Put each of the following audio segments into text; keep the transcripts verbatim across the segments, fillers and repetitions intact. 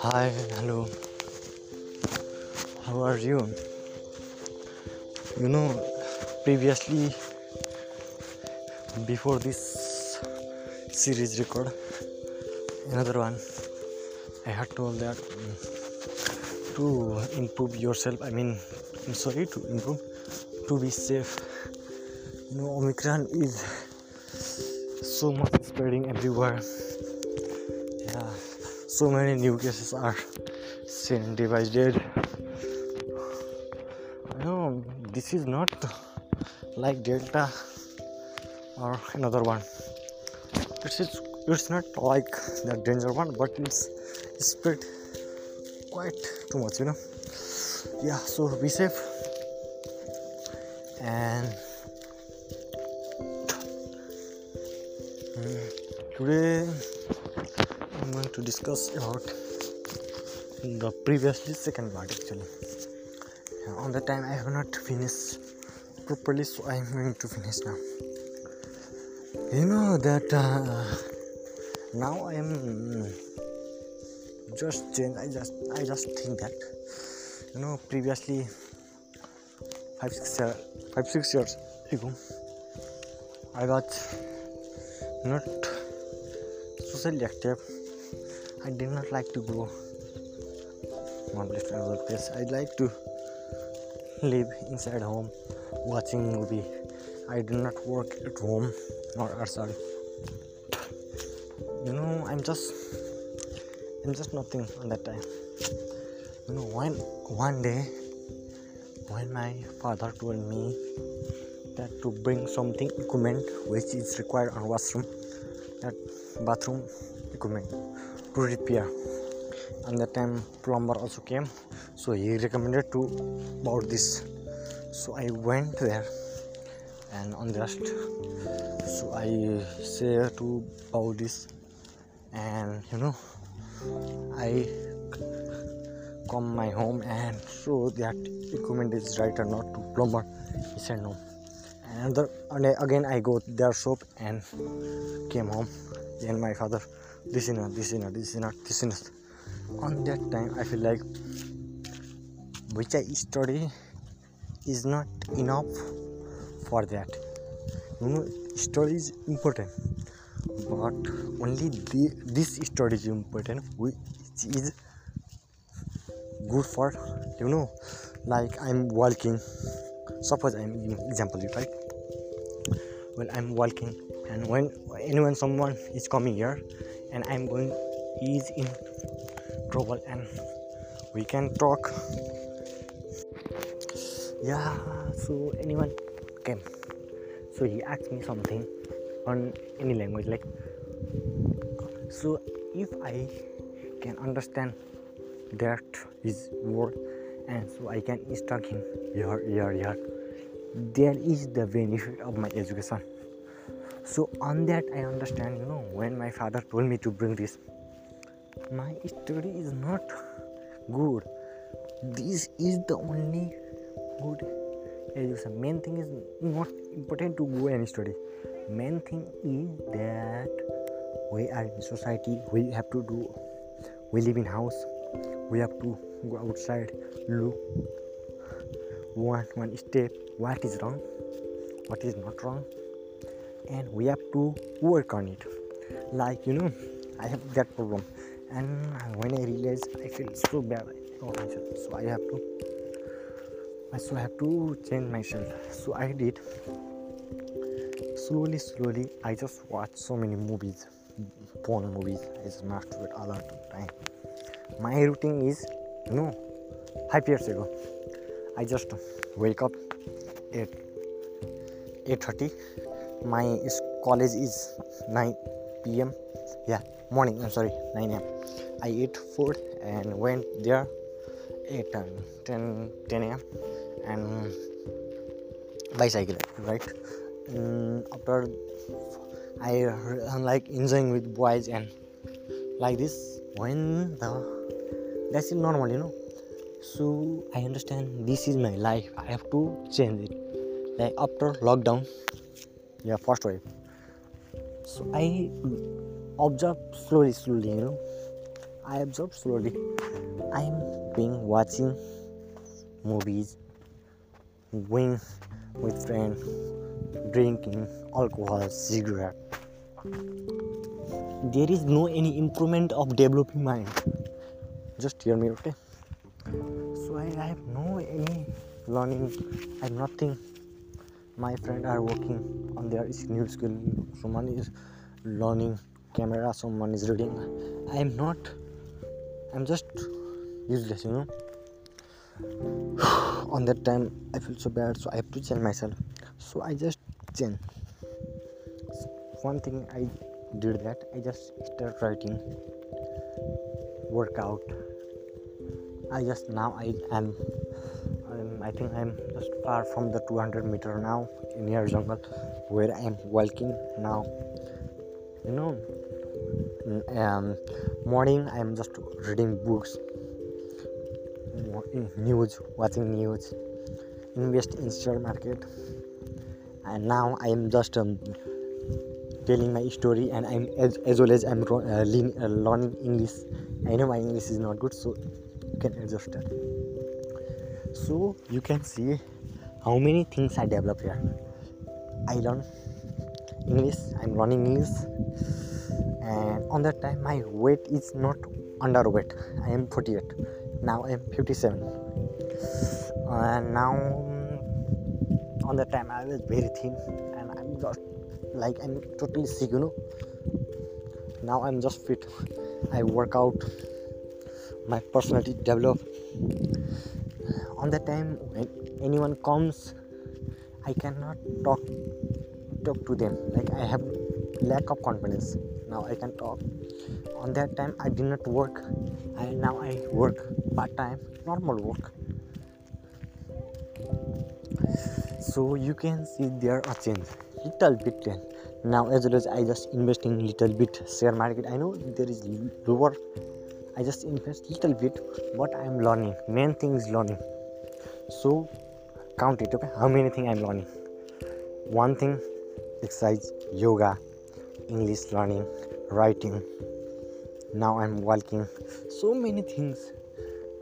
Hi, hello. How are you? You know, previously, before this series record, another one, I had told that to improve yourself. I mean, I'm sorry, to improve, to be safe. You know, Omicron is so much spreading everywhere. Yeah, so many new cases are seen day by day. I know this is not like Delta or another one. It's it's, it's not like the danger one, but it's spread quite too much, you know. Yeah, so be safe and. Today I'm going to discuss about the previously second part. Actually, on the time I have not finished properly, so I'm going to finish now. You know that uh, now I'm just change. I just I just think that, you know, previously five six year, five six years ago I got not socially active. I did not like to go one place to another place. I like to live inside home, watching movie. I did not work at home or outside. You know, I'm just, I'm just nothing on that time. You know, one one day, when my father told me that to bring something equipment which is required on washroom, that bathroom equipment to repair, and that time plumber also came, so he recommended to about this. So I went there and on the rest, so I say to about this, and you know, I come my home and show that equipment is right or not to plumber. He said no. And again I go their shop and came home. Then my father, this is not, this is not, this is not, this is not. On that time I feel like which I study is not enough for that. You know, study is important, but only the, this study is important, which is good for, you know, like I'm walking. Suppose I'm giving example, right? Well, I'm walking, and when anyone, someone is coming here, and I'm going, he is in trouble, and we can talk. Yeah, so anyone came, so he asked me something on any language, like, so if I can understand that his word, and so I can instruct him here, here, here. There is the benefit of my education. So on that I understand, you know, when my father told me to bring this, my study is not good. This is the only good education. Main thing is not important to go and study. Main thing is that we are in society, we have to do, we live in house, we have to go outside, look, one one step, what is wrong, what is not wrong, and we have to work on it. Like, you know, I have that problem, and when I realize I feel so bad about myself, so I have to, so I have to change myself. So I did. Slowly, slowly, I just watched so many movies, porn movies. I just masturbate all the time. My routine is, no, five years ago, I just wake up at eight thirty. My college is nine p.m. Yeah, morning. I'm sorry, nine a.m. I ate food and went there at ten a.m. and bicycle, right? And after I I'm like enjoying with boys and like this. When the That's it, normal, you know. So I understand this is my life. I have to change it. Like after lockdown, yeah, first wave, So I observe slowly, slowly, you know. I observe slowly. I am being watching movies, being with friends, drinking alcohol, cigarette. There is no any improvement of developing mind. Just hear me, okay? So I, I have no any learning. I have nothing. My friends are working on their new skill. Someone is learning camera. Someone is reading. I am not. I am just useless, you know. On that time, I feel so bad. So I have to change myself. So I just change. One thing I did that I just start writing workout. I just now I am. I think I'm just far from the two hundred meter now in near jungle where I'm walking now. You know, um, morning I'm just reading books, news, watching news, invest in share market, and now I'm just um, telling my story, and I'm as, as well as I'm uh, lean, uh, learning English. I know my English is not good, so you can adjust that. So you can see how many things I develop here. I learn English, I'm learning English, and on that time my weight is not underweight. I am forty-eight, now I am fifty-seven, and now on that time I was very thin, and I'm just like I'm totally sick, you know. Now I'm just fit. I work out, my personality develop. On the time when anyone comes, I cannot talk talk to them. Like I have lack of confidence. Now I can talk. On that time I did not work. I now I work part time, normal work. So you can see there are changes, little bit change. Now as well as I just investing little bit share market. I know there is lower. I just invest little bit. What I am learning, main thing is learning. So count it, okay? How many things I'm learning? One thing, exercise, yoga, English learning, writing. Now I'm walking. So many things,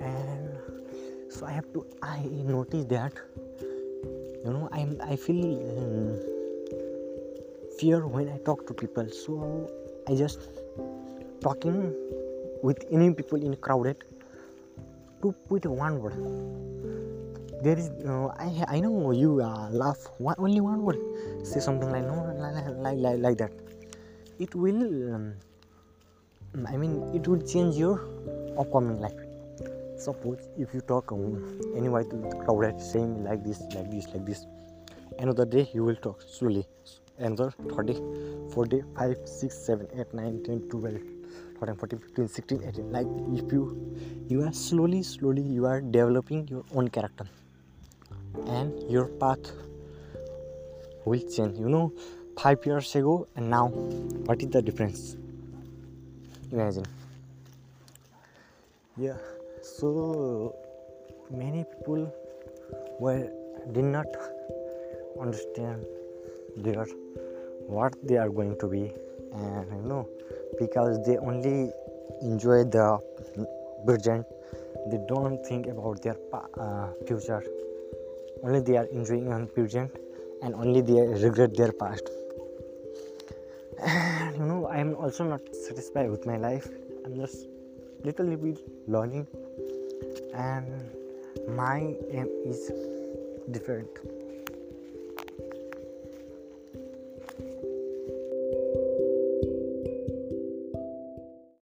and so I have to. I notice that, you know, I'm. I feel um, fear when I talk to people. So I just talking with any people in crowded to put one word. There is, uh, I I know you uh, laugh one, only one word, say something like no, like like like that. It will, um, I mean, it will change your upcoming life. Suppose if you talk um, anyway to the crowd, saying like this, like this, like this. Another day you will talk slowly. Another thirty, forty, five, six, seven, eight, nine, ten, twelve, thirteen, fourteen, fifteen, sixteen, eighteen. Like if you you are slowly, slowly you are developing your own character. And your path will change. You know, five years ago and now, what is the difference? Imagine. Yeah. So many people were did not understand their what they are going to be, and you know, because they only enjoy the present, they don't think about their uh, future. Only they are enjoying on present, and only they regret their past. And you know, I am also not satisfied with my life. I'm just little bit learning, and my aim is different.